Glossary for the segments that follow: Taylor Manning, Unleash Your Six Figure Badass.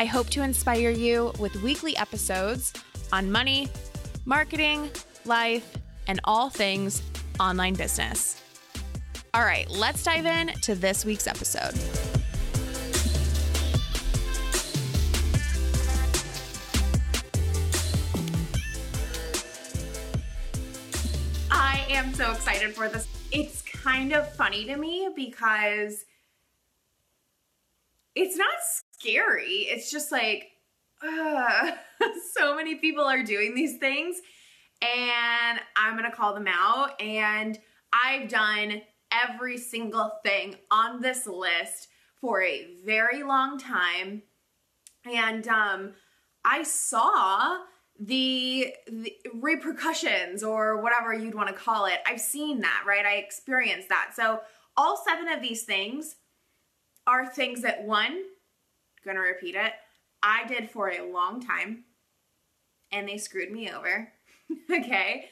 I hope to inspire you with weekly episodes on money, marketing, life, and all things online business. All right, let's dive in to this week's episode. I am so excited for this. It's kind of funny to me because it's not scary. It's just like, so many people are doing these things and I'm going to call them out. And I've done every single thing on this list for a very long time. And I saw the repercussions or whatever you'd want to call it. I've seen that, right? I experienced that. So all seven of these things are things that, one, gonna repeat it, I did for a long time and they screwed me over, okay?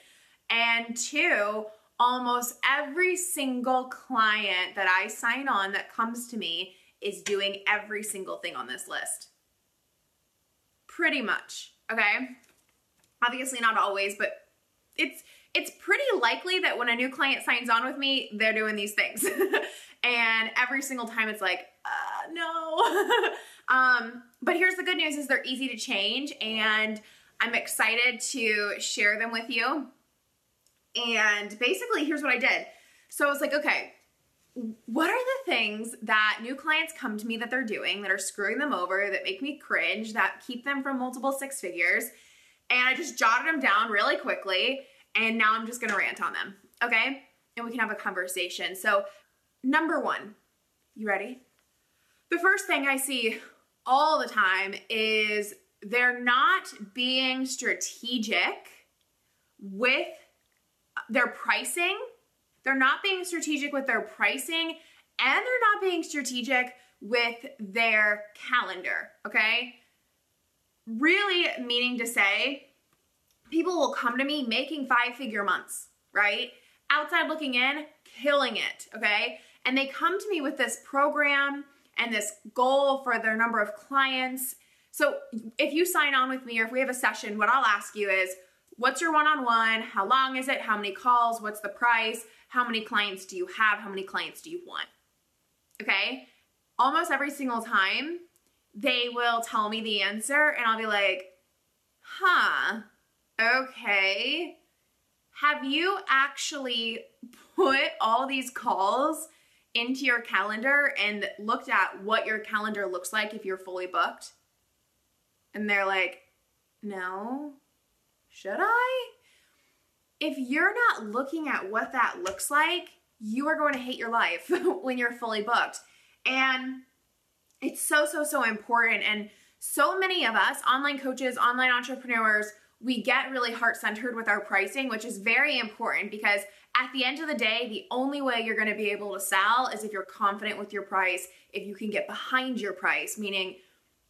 And two, almost every single client that I sign on that comes to me is doing every single thing on this list. Pretty much, okay? Obviously not always, but it's pretty likely that when a new client signs on with me, they're doing these things. And every single time it's like, no. But here's the good news is they're easy to change and I'm excited to share them with you. And basically here's what I did. So I was like, okay, what are the things that new clients come to me that they're doing that are screwing them over, that make me cringe, that keep them from multiple six figures? And I just jotted them down really quickly. And now I'm just going to rant on them. Okay. And we can have a conversation. So number one, you ready? The first thing I see all the time is they're not being strategic with their pricing. They're not being strategic with their pricing, and they're not being strategic with their calendar. Okay. Really meaning to say, people will come to me making five-figure months, right? Outside looking in, killing it, okay? And they come to me with this program and this goal for their number of clients. So if you sign on with me or if we have a session, what I'll ask you is, what's your one-on-one? How long is it? How many calls? What's the price? How many clients do you have? How many clients do you want? Okay? Almost every single time, they will tell me the answer and I'll be like, huh, okay, have you actually put all these calls into your calendar and looked at what your calendar looks like if you're fully booked? And they're like, no, should I? If you're not looking at what that looks like, you are going to hate your life when you're fully booked. And it's so important. And so many of us, online coaches, online entrepreneurs, we get really heart-centered with our pricing, which is very important because at the end of the day, the only way you're going to be able to sell is if you're confident with your price, if you can get behind your price, meaning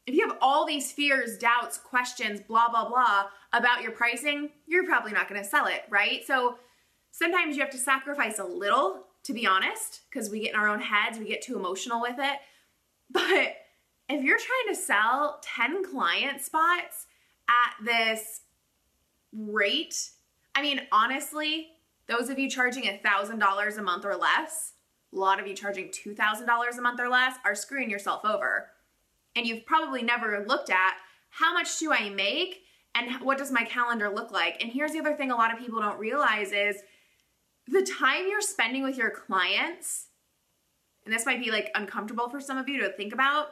if you have all these fears, doubts, questions, blah, blah, blah about your pricing, you're probably not going to sell it, right? So sometimes you have to sacrifice a little, to be honest, because we get in our own heads, we get too emotional with it. But if you're trying to sell 10 client spots at this rate, I mean, honestly, those of you charging $1,000 a month or less, a lot of you charging $2,000 a month or less are screwing yourself over. And you've probably never looked at how much do I make and what does my calendar look like? And here's the other thing a lot of people don't realize is the time you're spending with your clients, and this might be like uncomfortable for some of you to think about,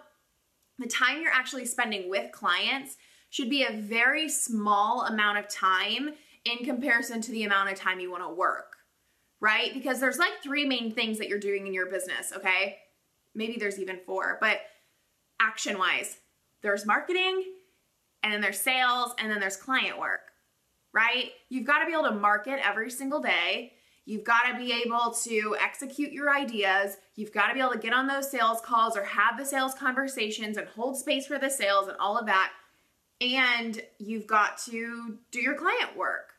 the time you're actually spending with clients should be a very small amount of time in comparison to the amount of time you want to work, right? Because there's like three main things that you're doing in your business, okay? Maybe there's even four, but action-wise, there's marketing and then there's sales, and then there's client work, right? You've got to be able to market every single day. You've got to be able to execute your ideas. You've got to be able to get on those sales calls or have the sales conversations and hold space for the sales and all of that. And you've got to do your client work.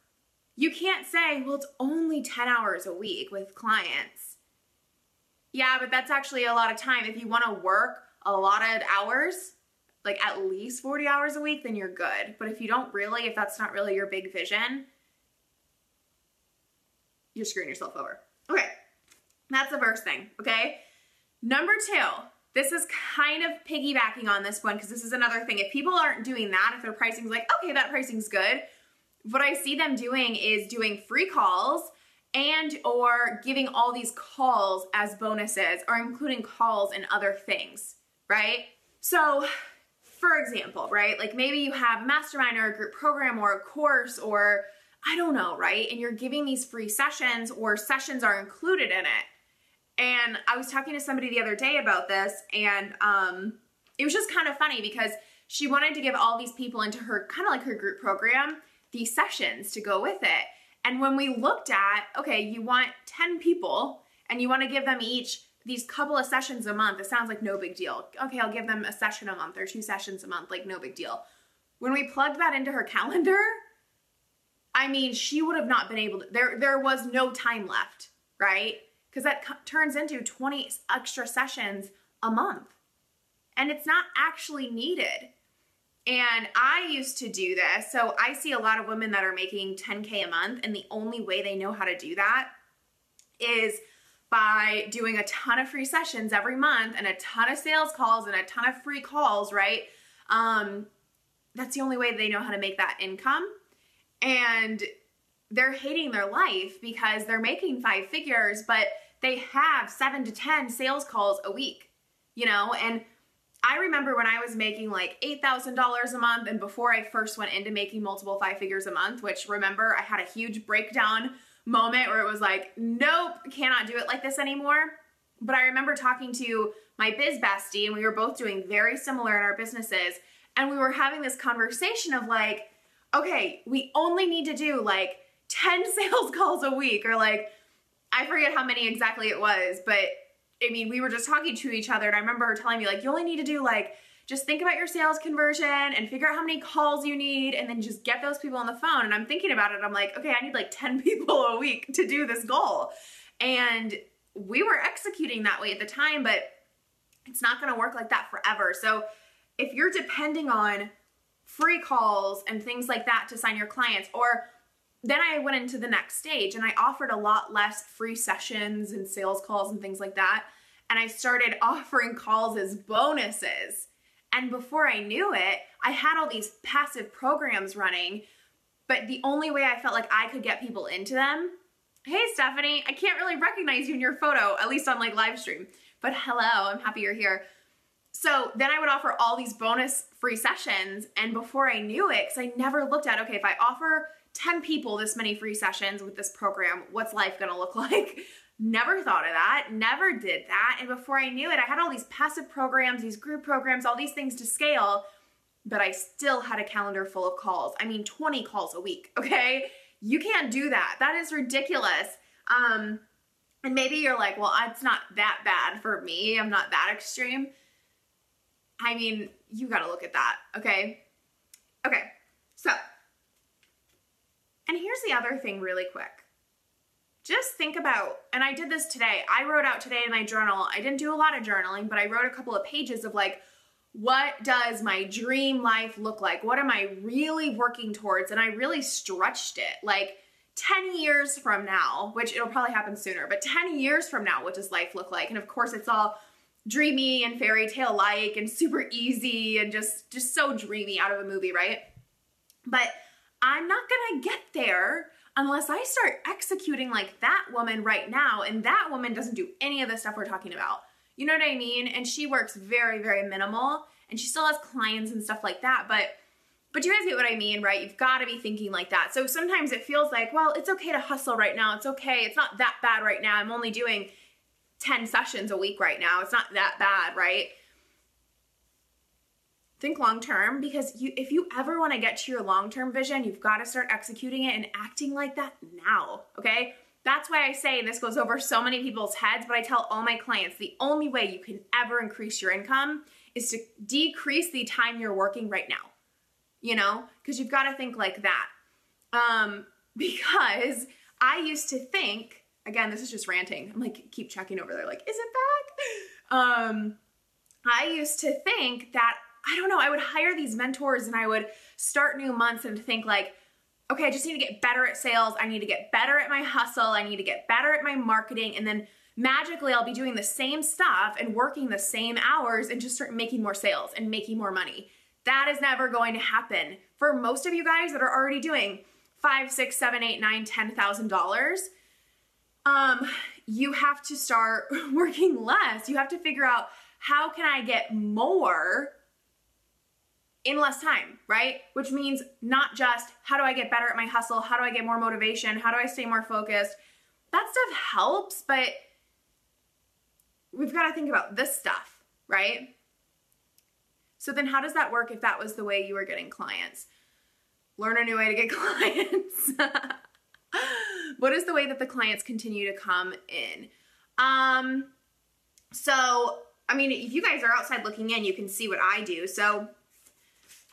You can't say, well, it's only 10 hours a week with clients. Yeah, but that's actually a lot of time. If you want to work a lot of hours, like at least 40 hours a week, then you're good. But if you don't really, if that's not really your big vision, you're screwing yourself over. Okay, that's the first thing, okay? Number two, this is kind of piggybacking on this one because this is another thing. If people aren't doing that, if their pricing's like, okay, that pricing's good, what I see them doing is doing free calls and or giving all these calls as bonuses or including calls in other things, right? So for example, right, like maybe you have a mastermind or a group program or a course or I don't know, right? And you're giving these free sessions or sessions are included in it. And I was talking to somebody the other day about this and it was just kind of funny because she wanted to give all these people into her, kind of like her group program, these sessions to go with it. And when we looked at, okay, you want 10 people and you want to give them each these couple of sessions a month, it sounds like no big deal. Okay, I'll give them a session a month or 2 sessions a month, like no big deal. When we plugged that into her calendar, I mean, she would have not been able to, there was no time left, right? Because that turns into 20 extra sessions a month. And it's not actually needed. And I used to do this. So I see a lot of women that are making $10K a month and the only way they know how to do that is by doing a ton of free sessions every month and a ton of sales calls and a ton of free calls, right? That's the only way they know how to make that income. And they're hating their life because they're making 5 figures, but they have 7 to 10 sales calls a week, you know? And I remember when I was making like $8,000 a month and before I first went into making multiple 5 figures a month, which remember I had a huge breakdown moment where it was like, nope, cannot do it like this anymore. But I remember talking to my biz bestie and we were both doing very similar in our businesses. And we were having this conversation of like, okay, we only need to do like 10 sales calls a week or like, I forget how many exactly it was, but I mean, we were just talking to each other and I remember her telling me like, you only need to do like, just think about your sales conversion and figure out how many calls you need and then just get those people on the phone. And I'm thinking about it. I'm like, okay, I need like 10 people a week to do this goal. And we were executing that way at the time, but it's not going to work like that forever. So if you're depending on free calls and things like that to sign your clients, or then I went into the next stage and I offered a lot less free sessions and sales calls and things like that. And I started offering calls as bonuses. And before I knew it, I had all these passive programs running, but the only way I felt like I could get people into them, hey, Stephanie, I can't really recognize you in your photo, at least on like live stream, but hello, I'm happy you're here. So then I would offer all these bonus free sessions. And before I knew it, because I never looked at, okay, if I offer 10 people this many free sessions with this program, what's life gonna look like? Never thought of that, never did that. And before I knew it, I had all these passive programs, these group programs, all these things to scale, but I still had a calendar full of calls. I mean, 20 calls a week, okay? You can't do that. That is ridiculous. And maybe you're like, well, it's not that bad for me. I'm not that extreme. I mean, you gotta look at that, okay? Okay, so, and here's the other thing really quick. Just think about, and I did this today, I wrote out today in my journal, I didn't do a lot of journaling, but I wrote a couple of pages of like, what does my dream life look like? What am I really working towards? And I really stretched it, like 10 years from now, which it'll probably happen sooner, but 10 years from now, what does life look like? And of course it's all dreamy and fairy tale like and super easy and just so dreamy out of a movie, right? But I'm not gonna get there unless I start executing like that woman right now, and that woman doesn't do any of the stuff we're talking about. You know what I mean? And she works very, very minimal, and she still has clients and stuff like that, but you guys get what I mean, right? You've gotta be thinking like that. So sometimes it feels like, well, it's okay to hustle right now. It's okay, it's not that bad right now. I'm only doing 10 sessions a week right now. It's not that bad, right? Think long-term, because if you ever want to get to your long-term vision, you've got to start executing it and acting like that now, okay? That's why I say, and this goes over so many people's heads, but I tell all my clients, the only way you can ever increase your income is to decrease the time you're working right now, you know? Because you've got to think like that. Because I used to think, again, this is just ranting. I'm like, keep checking over there, like, is it back? I used to think that, I don't know, I would hire these mentors and I would start new months and think like, okay, I just need to get better at sales. I need to get better at my hustle. I need to get better at my marketing. And then magically I'll be doing the same stuff and working the same hours and just start making more sales and making more money. That is never going to happen. For most of you guys that are already doing $5, $6, $7, $8, $9, $10,000, you have to start working less. You have to figure out, how can I get more in less time, right? Which means not just how do I get better at my hustle? How do I get more motivation? How do I stay more focused? That stuff helps, but we've got to think about this stuff, right? So then how does that work if that was the way you were getting clients? Learn a new way to get clients. What is the way that the clients continue to come in? So, I mean, if you guys are outside looking in, you can see what I do. So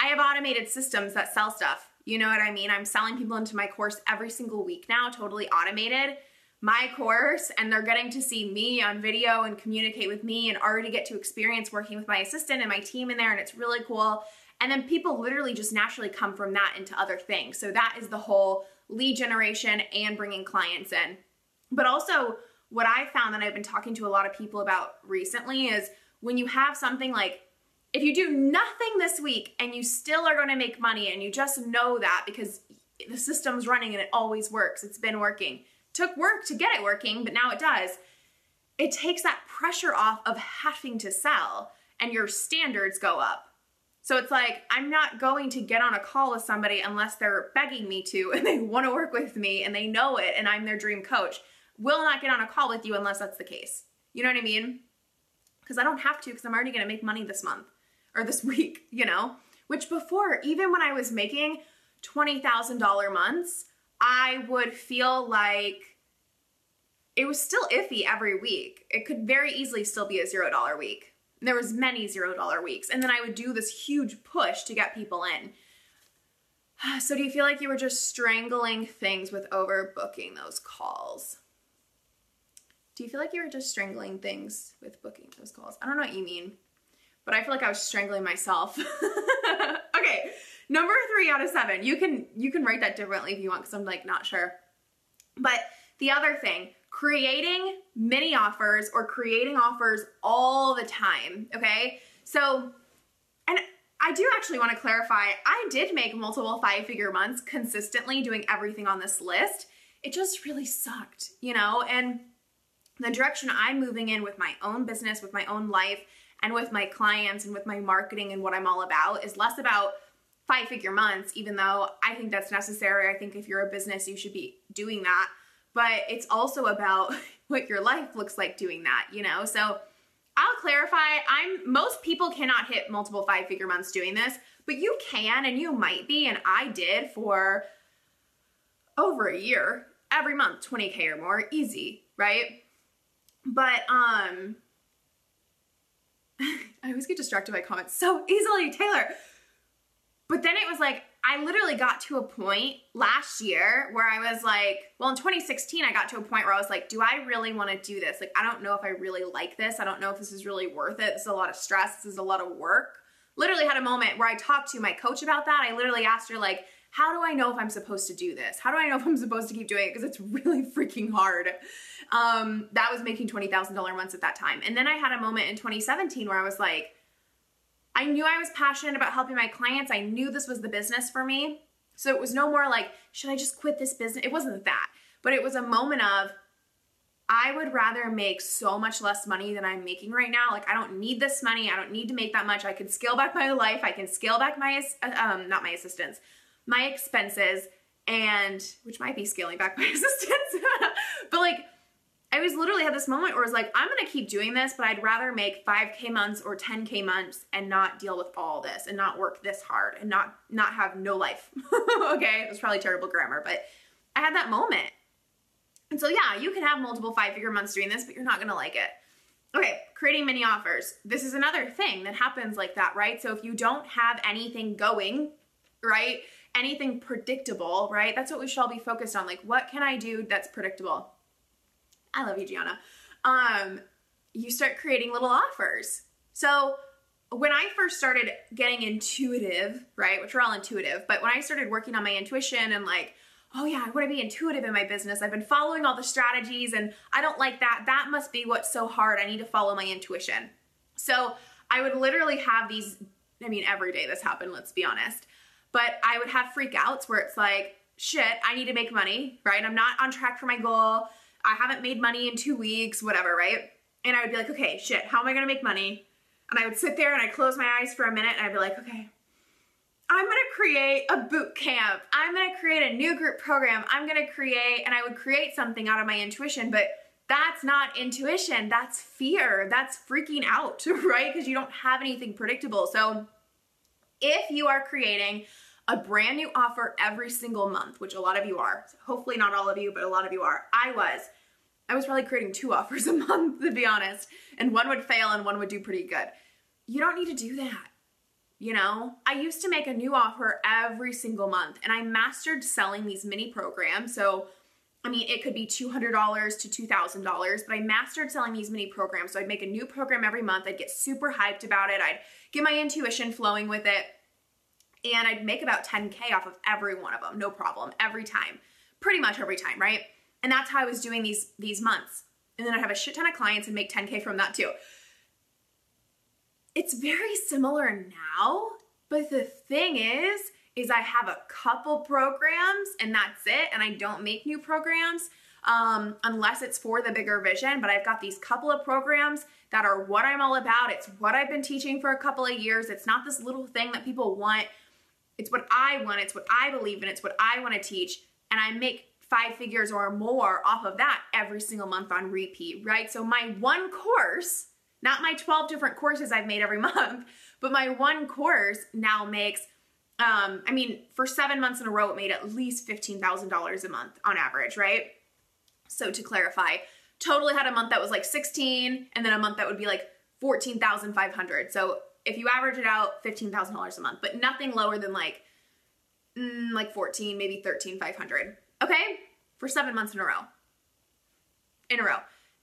I have automated systems that sell stuff. You know what I mean? I'm selling people into my course every single week now, totally automated. My course, and they're getting to see me on video and communicate with me and already get to experience working with my assistant and my team in there, and it's really cool. And then people literally just naturally come from that into other things. So that is the whole lead generation and bringing clients in. But also what I found that I've been talking to a lot of people about recently is when you have something like, if you do nothing this week and you still are going to make money, and you just know that because the system's running and it always works, it's been working. Took work to get it working, but now it does. It takes that pressure off of having to sell, and your standards go up. So it's like, I'm not going to get on a call with somebody unless they're begging me to and they want to work with me and they know it and I'm their dream coach. Will not get on a call with you unless that's the case. You know what I mean? Because I don't have to, because I'm already going to make money this month or this week, you know? Which before, even when I was making $20,000 months, I would feel like it was still iffy every week. It could very easily still be a $0 week. And there was many $0 weeks. And then I would do this huge push to get people in. So do you feel like you were just strangling things with overbooking those calls? Do you feel like you were just strangling things with booking those calls? I don't know what you mean, but I feel like I was strangling myself. Okay. Number 3 out of 7, you can write that differently if you want, because I'm like not sure. But the other thing, creating mini offers or creating offers all the time, okay? So, and I do actually want to clarify, I did make multiple 5-figure months consistently doing everything on this list. It just really sucked, you know? And the direction I'm moving in with my own business, with my own life, and with my clients and with my marketing and what I'm all about is less about 5-figure months, even though I think that's necessary. I think if you're a business, you should be doing that. But it's also about what your life looks like doing that, you know? So I'll clarify, most people cannot hit multiple 5-figure months doing this, but you can, and you might be, and I did for over a year, every month, 20K or more, easy, right? But, I always get distracted by comments so easily, Taylor. But then it was like, I literally got to a point last year where I was like, well, in 2016, I got to a point where I was like, do I really want to do this? Like, I don't know if I really like this. I don't know if this is really worth it. This is a lot of stress. This is a lot of work. Literally had a moment where I talked to my coach about that. I literally asked her, like, how do I know if I'm supposed to do this? How do I know if I'm supposed to keep doing it? Because it's really freaking hard. That was making $20,000 months at that time. And then I had a moment in 2017 where I was like, I knew I was passionate about helping my clients. I knew this was the business for me. So it was no more like, should I just quit this business? It wasn't that, but it was a moment of, I would rather make so much less money than I'm making right now. Like, I don't need this money. I don't need to make that much. I can scale back my life. I can scale back my expenses, and which might be scaling back my assistance, but like, I was literally had this moment where I was like, I'm going to keep doing this, but I'd rather make 5K months or 10K months and not deal with all this and not work this hard and not have no life. Okay, it was probably terrible grammar, but I had that moment. And so yeah, you can have multiple 5-figure months doing this, but you're not going to like it. Okay, creating mini offers. This is another thing that happens like that, right? So if you don't have anything going, right, anything predictable, right, that's what we should all be focused on. Like, what can I do that's predictable? I love you, Gianna. You start creating little offers. So when I first started getting intuitive, right, which we're all intuitive, but when I started working on my intuition and like, oh yeah, I want to be intuitive in my business. I've been following all the strategies and I don't like that. That must be what's so hard. I need to follow my intuition. So I would literally have these, I mean, every day this happened, let's be honest, but I would have freakouts where it's like, shit, I need to make money, right? I'm not on track for my goal. I haven't made money in 2 weeks, whatever, right? And I would be like, okay, shit, how am I gonna make money? And I would sit there and I'd close my eyes for a minute and I'd be like, okay, I'm gonna create a boot camp. I'm gonna create a new group program. I'm gonna create, and I would create something out of my intuition, but that's not intuition, that's fear, that's freaking out, right? Because you don't have anything predictable. So if you are creating a brand new offer every single month, which a lot of you are, hopefully not all of you, but a lot of you are. I was probably creating 2 offers a month, to be honest, and one would fail and one would do pretty good. You don't need to do that. You know, I used to make a new offer every single month and I mastered selling these mini programs. So, I mean, it could be $200 to $2,000, but I mastered selling these mini programs. So I'd make a new program every month. I'd get super hyped about it. I'd get my intuition flowing with it. And I'd make about 10K off of every one of them, no problem, every time, pretty much every time, right? And that's how I was doing these months. And then I'd have a shit ton of clients and make 10K from that too. It's very similar now, but the thing is I have a couple programs and that's it, and I don't make new programs unless it's for the bigger vision, but I've got these couple of programs that are what I'm all about. It's what I've been teaching for a couple of years. It's not this little thing that people want. It's what I want, it's what I believe in, it's what I want to teach, and I make 5 figures or more off of that every single month on repeat, right? So my one course, not my 12 different courses I've made every month, but my one course now makes, I mean, for 7 months in a row, it made at least $15,000 a month on average, right? So to clarify, totally had a month that was like 16 and then a month that would be like 14,500. So if you average it out, $15,000 a month, but nothing lower than like 14, maybe 13,500. Okay? For 7 months in a row. And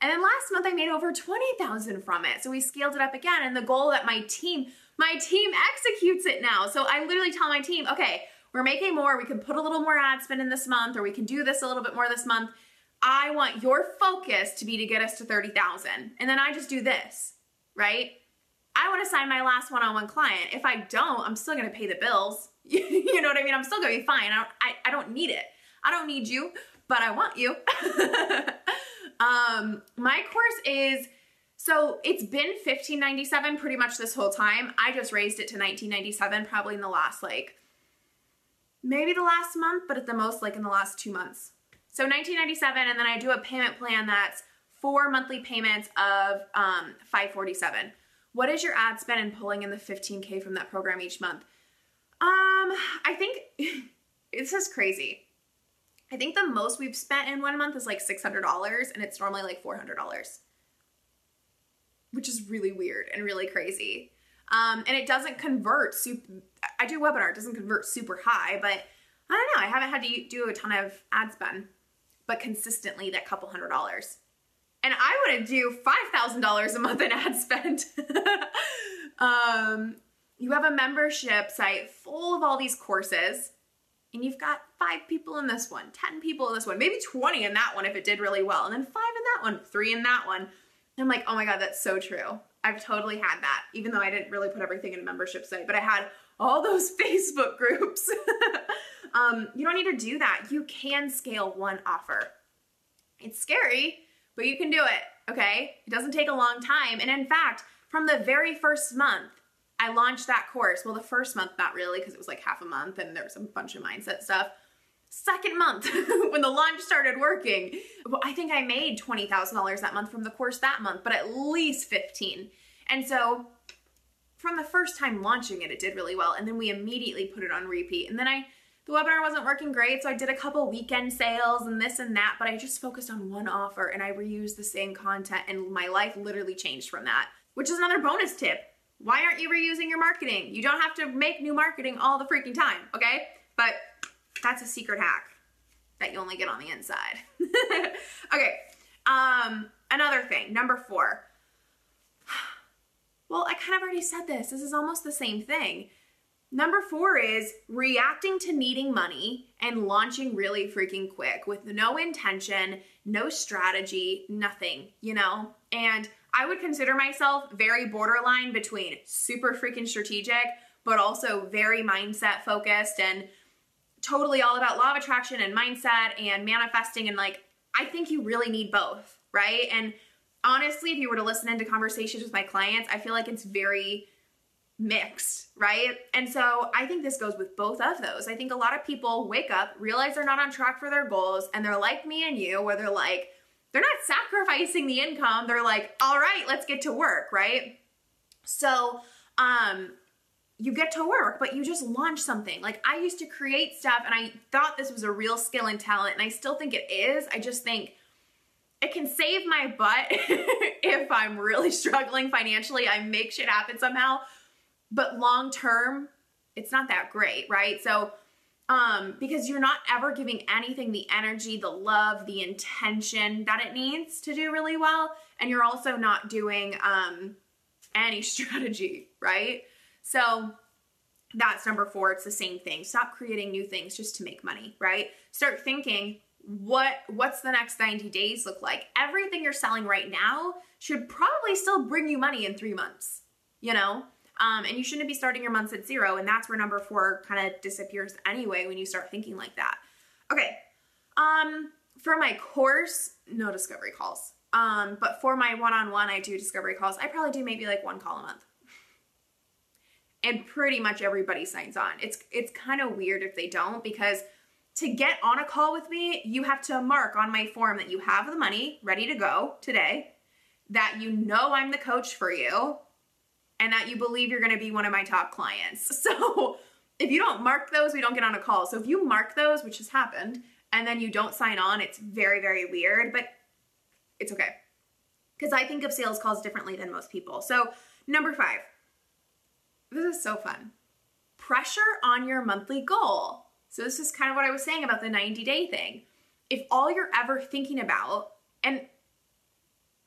then last month I made over 20,000 from it. So we scaled it up again. And the goal that my team executes it now. So I literally tell my team, okay, we're making more. We can put a little more ad spend in this month, or we can do this a little bit more this month. I want your focus to be to get us to 30,000. And then I just do this, right? I want to sign my last one-on-one client. If I don't, I'm still going to pay the bills. You know what I mean? I'm still going to be fine. I don't need it. I don't need you, but I want you. My course is, so it's been $15.97 pretty much this whole time. I just raised it to $19.97 probably in the last, like, maybe the last month, but at the most, like, in the last 2 months. So $19.97, and then I do a payment plan that's 4 monthly payments of $5.47. What is your ad spend and pulling in the $15K from that program each month? I think this is crazy. I think the most we've spent in one month is like $600, and it's normally like $400, which is really weird and really crazy. And it doesn't convert I do webinar, it doesn't convert super high, but I don't know. I haven't had to do a ton of ad spend, but consistently that couple $100. And I wouldn't do $5,000 a month in ad spend. You have a membership site full of all these courses, and you've got 5 people in this one, 10 people in this one, maybe 20 in that one if it did really well, and then 5 in that one, 3 in that one. And I'm like, oh my God, that's so true. I've totally had that, even though I didn't really put everything in a membership site, but I had all those Facebook groups. You don't need to do that. You can scale one offer. It's scary, but you can do it, okay? It doesn't take a long time. And in fact, from the very first month, I launched that course. Well, the first month, not really, because it was like half a month and there was a bunch of mindset stuff. second month when the launch started working, I think I made $20,000 that month from the course that month, but at least 15. And so from the first time launching it, it did really well. And then we immediately put it on repeat. And then the webinar wasn't working great, so I did a couple weekend sales and this and that, but I just focused on one offer and I reused the same content, and my life literally changed from that, which is another bonus tip. Why aren't you reusing your marketing? You don't have to make new marketing all the freaking time, okay? But that's a secret hack that you only get on the inside. Okay, another thing, number 4. Well, I kind of already said this. This is almost the same thing. Number 4 is reacting to needing money and launching really freaking quick with no intention, no strategy, nothing, you know? And I would consider myself very borderline between super freaking strategic, but also very mindset focused and totally all about law of attraction and mindset and manifesting. And like, I think you really need both, right? And honestly, if you were to listen into conversations with my clients, I feel like it's very mixed, right? And so I think this goes with both of those. I think a lot of people wake up, realize they're not on track for their goals, and they're like me and you, where they're like, they're not sacrificing the income. They're like, all right, let's get to work, right? So you get to work, but you just launch something. Like, I used to create stuff and I thought this was a real skill and talent, and I still think it is. I just think it can save my butt if I'm really struggling financially. I make shit happen somehow. But long-term, it's not that great, right? So, because you're not ever giving anything the energy, the love, the intention that it needs to do really well. And you're also not doing any strategy, right? So that's number 4. It's the same thing. Stop creating new things just to make money, right? Start thinking, what's the next 90 days look like? Everything you're selling right now should probably still bring you money in 3 months, you know? And you shouldn't be starting your months at 0. And that's where number 4 kind of disappears anyway when you start thinking like that. Okay. For my course, no discovery calls. But for my one-on-one, I do discovery calls. I probably do maybe like 1 call a month. And pretty much everybody signs on. It's kind of weird if they don't, because to get on a call with me, you have to mark on my form that you have the money ready to go today, that you know I'm the coach for you, and that you believe you're gonna be one of my top clients. So if you don't mark those, we don't get on a call. So if you mark those, which has happened, and then you don't sign on, it's very, very weird, but it's okay. Because I think of sales calls differently than most people. So number 5, this is so fun. Pressure on your monthly goal. So this is kind of what I was saying about the 90-day thing. If all you're ever thinking about, and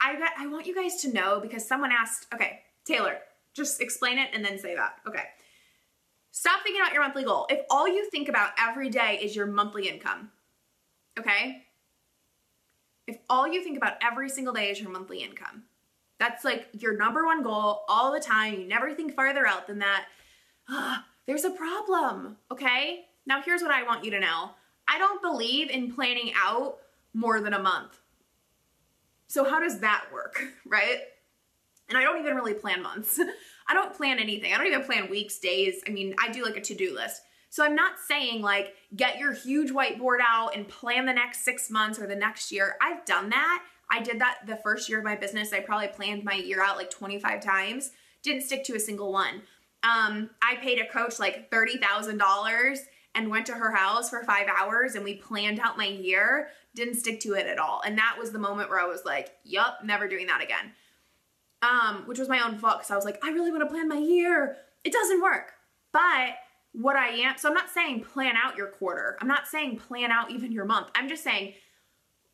I want you guys to know, because someone asked, okay, Taylor, just explain it and then say that. Okay. Stop thinking about your monthly goal. If all you think about every day is your monthly income, okay? If all you think about every single day is your monthly income, that's like your number one goal all the time. You never think farther out than that. There's a problem, okay? Now here's what I want you to know. I don't believe in planning out more than a month. So how does that work, right? And I don't even really plan months. I don't plan anything. I don't even plan weeks, days. I mean, I do like a to-do list. So I'm not saying like, get your huge whiteboard out and plan the next 6 months or the next year. I've done that. I did that the first year of my business. I probably planned my year out like 25 times. Didn't stick to a single one. I paid a coach like $30,000 and went to her house for 5 hours and we planned out my year. Didn't stick to it at all. And that was the moment where I was like, yup, never doing that again. Which was my own fault, because I was like, I really want to plan my year. It doesn't work. But what I am, so I'm not saying plan out your quarter. I'm not saying plan out even your month. I'm just saying,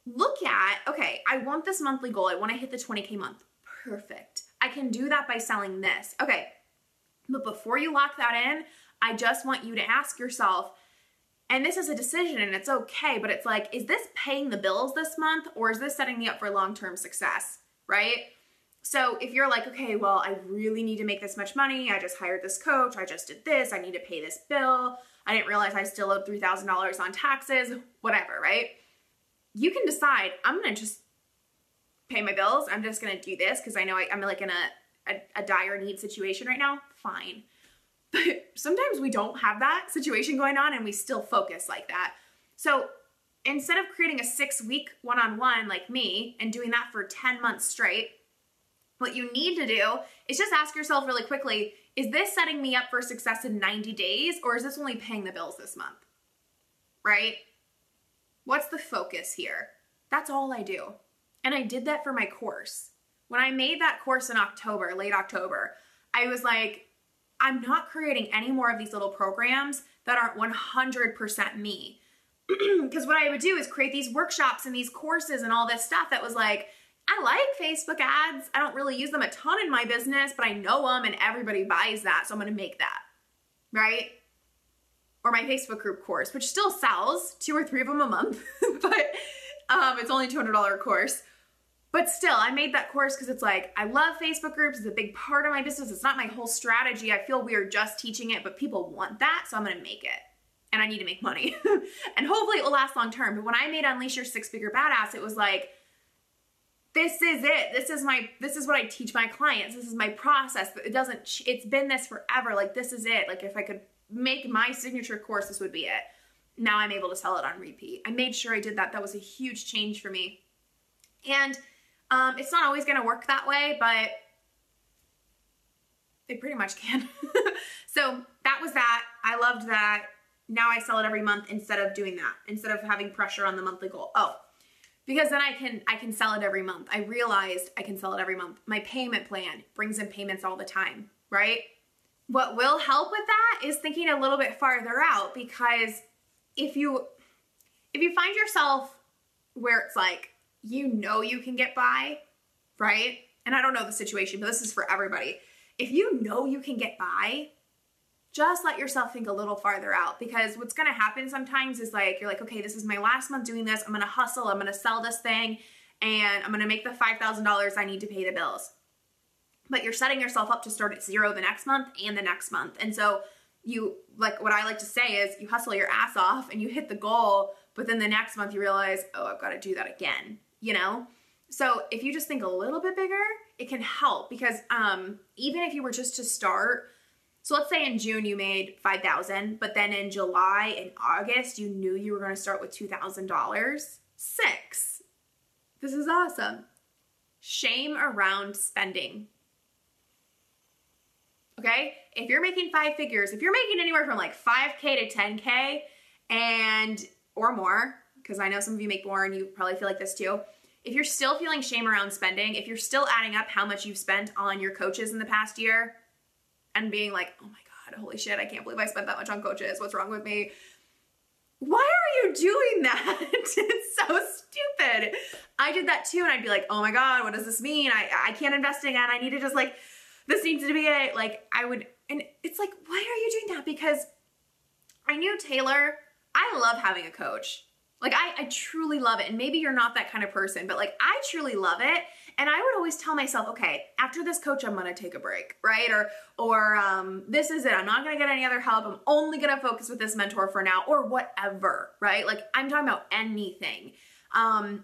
look at, okay, I want this monthly goal. I want to hit the 20K month. Perfect. I can do that by selling this. Okay. But before you lock that in, I just want you to ask yourself, and this is a decision and it's okay, but it's like, is this paying the bills this month, or is this setting me up for long-term success, right? So if you're like, okay, well, I really need to make this much money. I just hired this coach. I just did this. I need to pay this bill. I didn't realize I still owed $3,000 on taxes, whatever, right? You can decide, I'm going to just pay my bills. I'm just going to do this because I know I'm like in a dire need situation right now. Fine. But sometimes we don't have that situation going on and we still focus like that. So instead of creating a 6-week one-on-one like me and doing that for 10 months straight, what you need to do is just ask yourself really quickly, is this setting me up for success in 90 days, or is this only paying the bills this month, right? What's the focus here? That's all I do. And I did that for my course. When I made that course in October, late October, I was like, I'm not creating any more of these little programs that aren't 100% me. Because what I would do is create these workshops and these courses and all this stuff that was like, I like Facebook ads. I don't really use them a ton in my business, but I know them and everybody buys that, so I'm going to make that, right? Or my Facebook group course, which still sells 2 or 3 of them a month, but it's only $200 course. But still, I made that course because it's like, I love Facebook groups. It's a big part of my business. It's not my whole strategy. I feel weird just teaching it, but people want that, so I'm going to make it. And I need to make money. And hopefully it will last long term. But when I made Unleash Your Six Figure Badass, it was like, this is it. This is what I teach my clients. This is my process. It's been this forever. Like, this is it. Like, if I could make my signature course, this would be it. Now I'm able to sell it on repeat. I made sure I did that. That was a huge change for me. And it's not always going to work that way, but it pretty much can. So that was that. I loved that. Now I sell it every month instead of doing that, instead of having pressure on the monthly goal. Oh, because then I can sell it every month. I realized I can sell it every month. My payment plan brings in payments all the time, right? What will help with that is thinking a little bit farther out, because if you find yourself where it's like, you know you can get by, right? And I don't know the situation, but this is for everybody. If you know you can get by, just let yourself think a little farther out, because what's going to happen sometimes is like, you're like, okay, this is my last month doing this. I'm going to hustle. I'm going to sell this thing and I'm going to make the $5,000 I need to pay the bills. But you're setting yourself up to start at zero the next month and the next month. And so you, like, what I like to say is you hustle your ass off and you hit the goal, but then the next month you realize, oh, I've got to do that again, you know? So if you just think a little bit bigger, it can help, because even if you were just to start, so let's say in June you made $5,000, but then in July and August you knew you were going to start with $2,000. Six. This is awesome. Shame around spending. Okay? If you're making 5 figures, if you're making anywhere from like 5K to 10K and or more, because I know some of you make more and you probably feel like this too. If you're still feeling shame around spending, if you're still adding up how much you've spent on your coaches in the past year, and being like, oh my God, holy shit, I can't believe I spent that much on coaches. What's wrong with me? Why are you doing that? It's so stupid. I did that too, and I'd be like, oh my God, what does this mean? I can't invest again. I need to just like, this needs to be it. Like I would, and it's like, why are you doing that? Because I knew Taylor, I love having a coach. Like I truly love it. And maybe you're not that kind of person, but like I truly love it. And I would always tell myself, okay, after this coach, I'm going to take a break, right? Or this is it. I'm not going to get any other help. I'm only going to focus with this mentor for now, or whatever, right? Like I'm talking about anything. That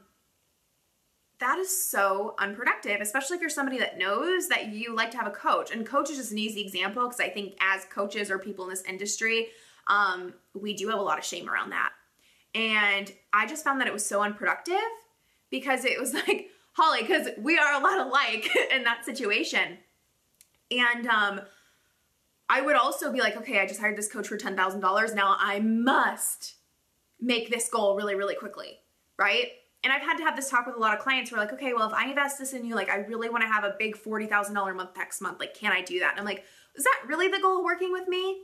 is so unproductive, especially if you're somebody that knows that you like to have a coach. And coach is just an easy example, because I think as coaches or people in this industry, we do have a lot of shame around that. And I just found that it was so unproductive, because it was like, Holly, because we are a lot alike in that situation. And I would also be like, okay, I just hired this coach for $10,000. Now I must make this goal really, really quickly, right? And I've had to have this talk with a lot of clients who are like, okay, well, if I invest this in you, like I really want to have a big $40,000 a month next month. Like, can I do that? And I'm like, is that really the goal working with me?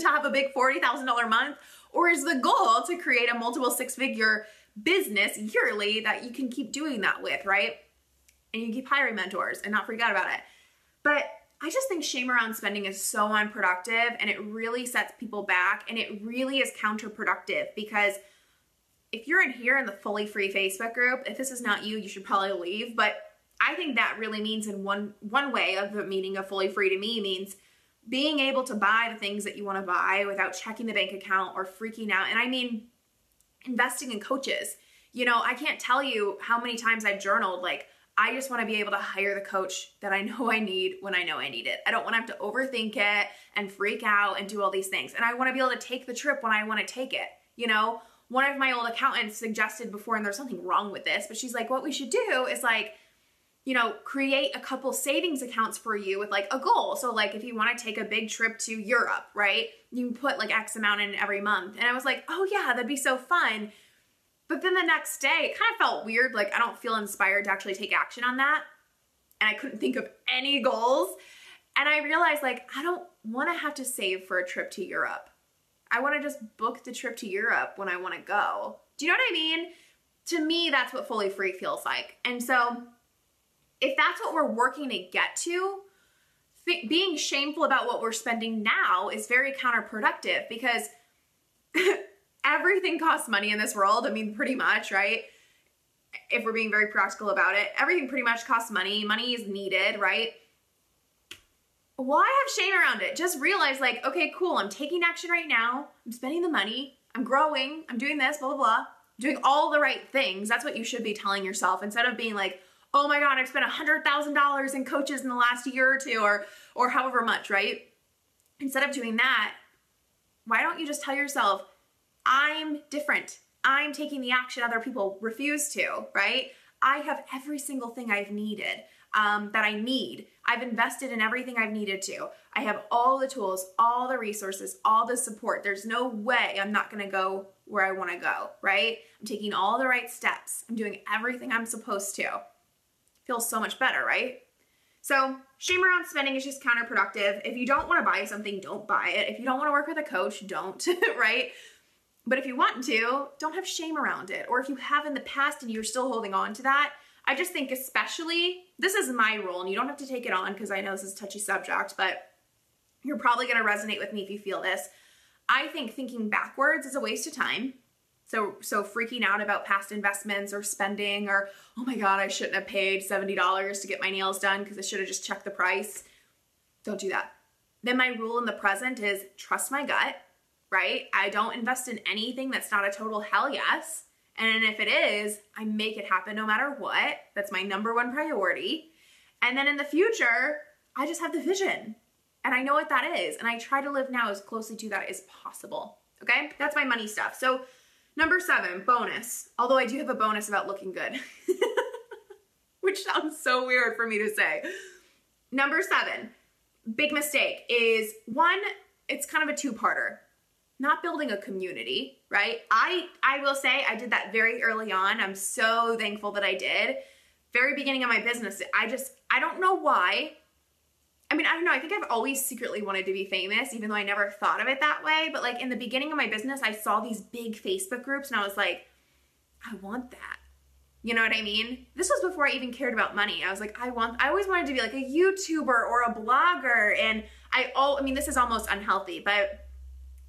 To have a big $40,000 month? Or is the goal to create a multiple six-figure business yearly that you can keep doing that with, right? And you keep hiring mentors and not forget about it. But I just think shame around spending is so unproductive, and it really sets people back, and it really is counterproductive, because if you're in here in the Fully Free Facebook group, if this is not you, you should probably leave. But I think that really means, in one way of the meaning of Fully Free to me, means being able to buy the things that you want to buy without checking the bank account or freaking out. And I mean, investing in coaches. You know, I can't tell you how many times I've journaled, like, I just want to be able to hire the coach that I know I need when I know I need it. I don't want to have to overthink it and freak out and do all these things. And I want to be able to take the trip when I want to take it. You know, one of my old accountants suggested before, and there's something wrong with this, but she's like, what we should do is like, you know, create a couple savings accounts for you with like a goal. So like if you want to take a big trip to Europe, right, you can put like X amount in every month. And I was like, oh yeah, that'd be so fun. But then the next day it kind of felt weird. Like I don't feel inspired to actually take action on that. And I couldn't think of any goals. And I realized like, I don't want to have to save for a trip to Europe. I want to just book the trip to Europe when I want to go. Do you know what I mean? To me, that's what Fully Free feels like. And so if that's what we're working to get to, being shameful about what we're spending now is very counterproductive, because everything costs money in this world. I mean, pretty much, right? If we're being very practical about it, everything pretty much costs money. Money is needed, right? Why have shame around it? Just realize like, okay, cool, I'm taking action right now. I'm spending the money. I'm growing. I'm doing this, blah, blah, blah. Doing all the right things. That's what you should be telling yourself, instead of being like, oh my God, I've spent $100,000 in coaches in the last year or two, or however much, right? Instead of doing that, why don't you just tell yourself, I'm different. I'm taking the action other people refuse to, right? I have every single thing I've needed, that I need. I've invested in everything I've needed to. I have all the tools, all the resources, all the support. There's no way I'm not gonna go where I wanna go, right? I'm taking all the right steps. I'm doing everything I'm supposed to. Feels so much better, right? So shame around spending is just counterproductive. If you don't want to buy something, don't buy it. If you don't want to work with a coach, don't, right? But if you want to, don't have shame around it. Or if you have in the past and you're still holding on to that, I just think especially, this is my rule, and you don't have to take it on because I know this is a touchy subject, but you're probably going to resonate with me if you feel this. I think thinking backwards is a waste of time. So freaking out about past investments or spending, or, oh my God, I shouldn't have paid $70 to get my nails done because I should have just checked the price. Don't do that. Then my rule in the present is trust my gut, right? I don't invest in anything that's not a total hell yes. And if it is, I make it happen no matter what. That's my number one priority. And then in the future, I just have the vision and I know what that is. And I try to live now as closely to that as possible. Okay. That's my money stuff. So number 7, bonus. Although I do have a bonus about looking good, which sounds so weird for me to say. Number 7, big mistake is one, it's kind of a two-parter. Not building a community, right? I will say I did that very early on. I'm so thankful that I did. Very beginning of my business, I don't know why. I mean, I don't know. I think I've always secretly wanted to be famous, even though I never thought of it that way. But like in the beginning of my business, I saw these big Facebook groups and I was like, I want that. You know what I mean? This was before I even cared about money. I was like, I always wanted to be like a YouTuber or a blogger. And I mean, this is almost unhealthy, but,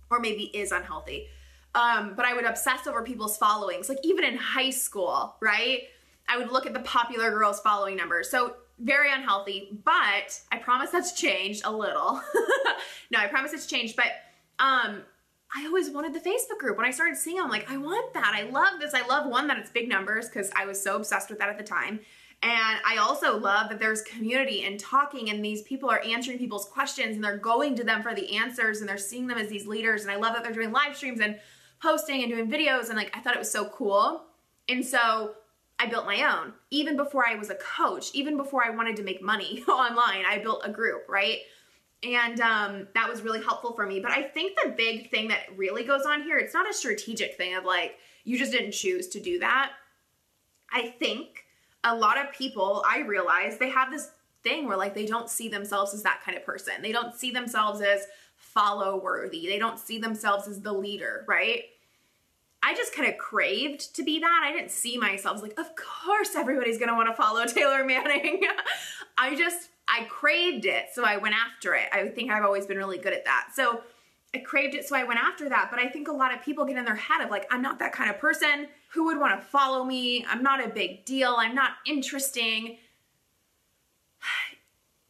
or maybe is unhealthy. But I would obsess over people's followings. Like even in high school, right? I would look at the popular girls' following numbers. So very unhealthy, but I promise that's changed a little. No, I promise it's changed, but I always wanted the Facebook group. When I started seeing them, I'm like, I want that. I love this. I love one, that it's big numbers, because I was so obsessed with that at the time. And I also love that there's community and talking, and these people are answering people's questions and they're going to them for the answers and they're seeing them as these leaders. And I love that they're doing live streams and posting and doing videos. And like, I thought it was so cool. And so I built my own. Even before I was a coach, even before I wanted to make money online, I built a group, right? And that was really helpful for me. But I think the big thing that really goes on here, it's not a strategic thing of like, you just didn't choose to do that. I think a lot of people, I realize, they have this thing where like they don't see themselves as that kind of person. They don't see themselves as follow worthy. They don't see themselves as the leader, right? I just kind of craved to be that. I didn't see myself. I was like, of course everybody's going to want to follow Taylor Manning. I craved it. So I went after it. I think I've always been really good at that. So I craved it. So I went after that. But I think a lot of people get in their head of like, I'm not that kind of person. Who would want to follow me? I'm not a big deal. I'm not interesting.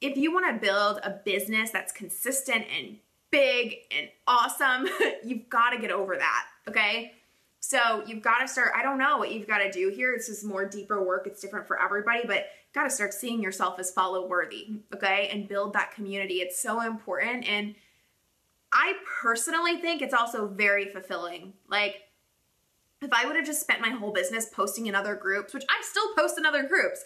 If you want to build a business that's consistent and big and awesome, you've got to get over that. Okay. So you've got to start, I don't know what you've got to do here. This is more deeper work. It's different for everybody, but you've got to start seeing yourself as follow worthy, okay? And build that community. It's so important. And I personally think it's also very fulfilling. Like If I would have just spent my whole business posting in other groups, which I still post in other groups,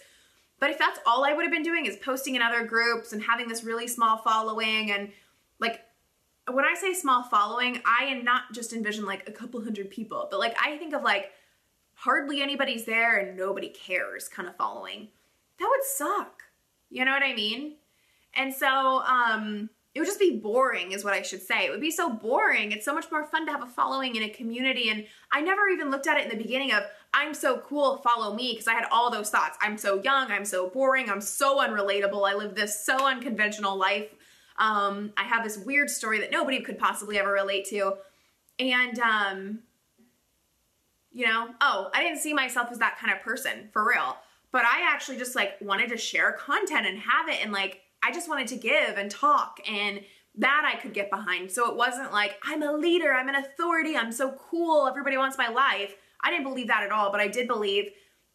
but if that's all I would have been doing is posting in other groups and having this really small following, and like, when I say small following, I am not just envision like a couple hundred people, but like I think of like hardly anybody's there and nobody cares kind of following. That would suck. You know what I mean? And so it would just be boring is what I should say. It would be so boring. It's so much more fun to have a following in a community. And I never even looked at it in the beginning of, I'm so cool, follow me, because I had all those thoughts. I'm so young, I'm so boring, I'm so unrelatable, I live this so unconventional life. I have this weird story that nobody could possibly ever relate to. And, you know, oh, I didn't see myself as that kind of person, for real. But I actually just like wanted to share content and have it, and like I just wanted to give and talk, and that I could get behind. So it wasn't like, I'm a leader, I'm an authority, I'm so cool, everybody wants my life. I didn't believe that at all, but I did believe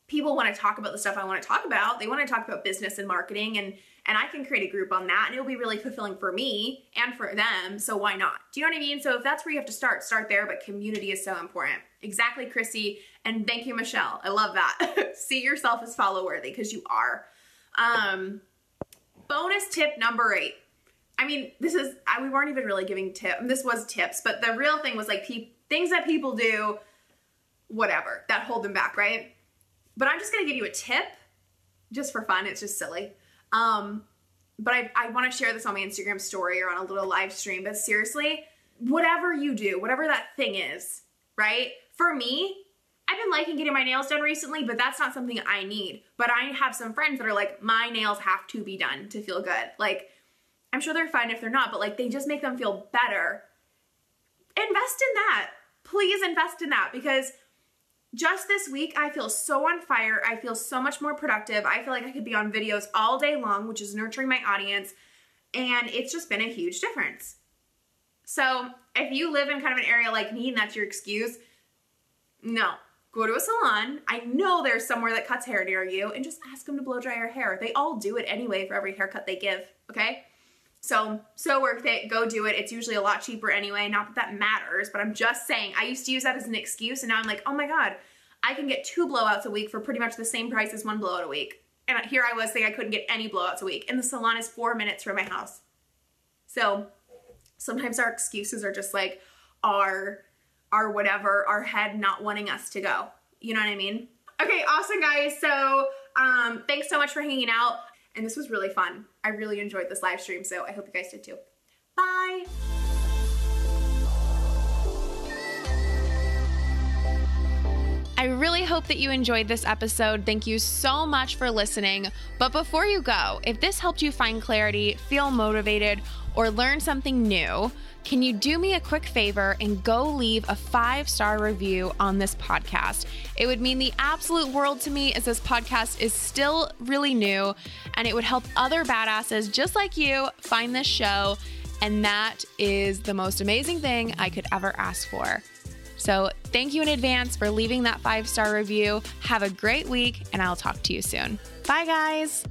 people want to talk about the stuff I want to talk about. They want to talk about business and marketing, and I can create a group on that, and it'll be really fulfilling for me and for them, so why not? Do you know what I mean? So if that's where you have to start there, but community is so important. Exactly, Chrissy, and thank you, Michelle. I love that. See yourself as follow-worthy, because you are. Bonus tip number 8. I mean, we weren't even really giving tips. This was tips, but the real thing was like things that people do, whatever, that hold them back, right? But I'm just going to give you a tip just for fun. It's just silly. But I want to share this on my Instagram story or on a little live stream, but seriously, whatever you do, whatever that thing is, right? For me, I've been liking getting my nails done recently, but that's not something I need. But I have some friends that are like, my nails have to be done to feel good. Like, I'm sure they're fine if they're not, but like, they just make them feel better. Invest in that. Please invest in that, because just this week, I feel so on fire. I feel so much more productive. I feel like I could be on videos all day long, which is nurturing my audience. And it's just been a huge difference. So if you live in kind of an area like me and that's your excuse, no, go to a salon. I know there's somewhere that cuts hair near you, and just ask them to blow dry your hair. They all do it anyway for every haircut they give, okay? So worth it, go do it. It's usually a lot cheaper anyway. Not that that matters, but I'm just saying, I used to use that as an excuse, and now I'm like, oh my God, I can get 2 blowouts a week for pretty much the same price as 1 blowout a week. And here I was saying I couldn't get any blowouts a week, and the salon is 4 minutes from my house. So sometimes our excuses are just like our whatever, our head not wanting us to go. You know what I mean? Okay, awesome guys. So thanks so much for hanging out. And this was really fun. I really enjoyed this live stream, so I hope you guys did too. Bye. I really hope that you enjoyed this episode. Thank you so much for listening. But before you go, if this helped you find clarity, feel motivated, or learn something new, can you do me a quick favor and go leave a 5-star review on this podcast? It would mean the absolute world to me, as this podcast is still really new, and it would help other badasses just like you find this show. And that is the most amazing thing I could ever ask for. So thank you in advance for leaving that 5-star review. Have a great week, and I'll talk to you soon. Bye guys.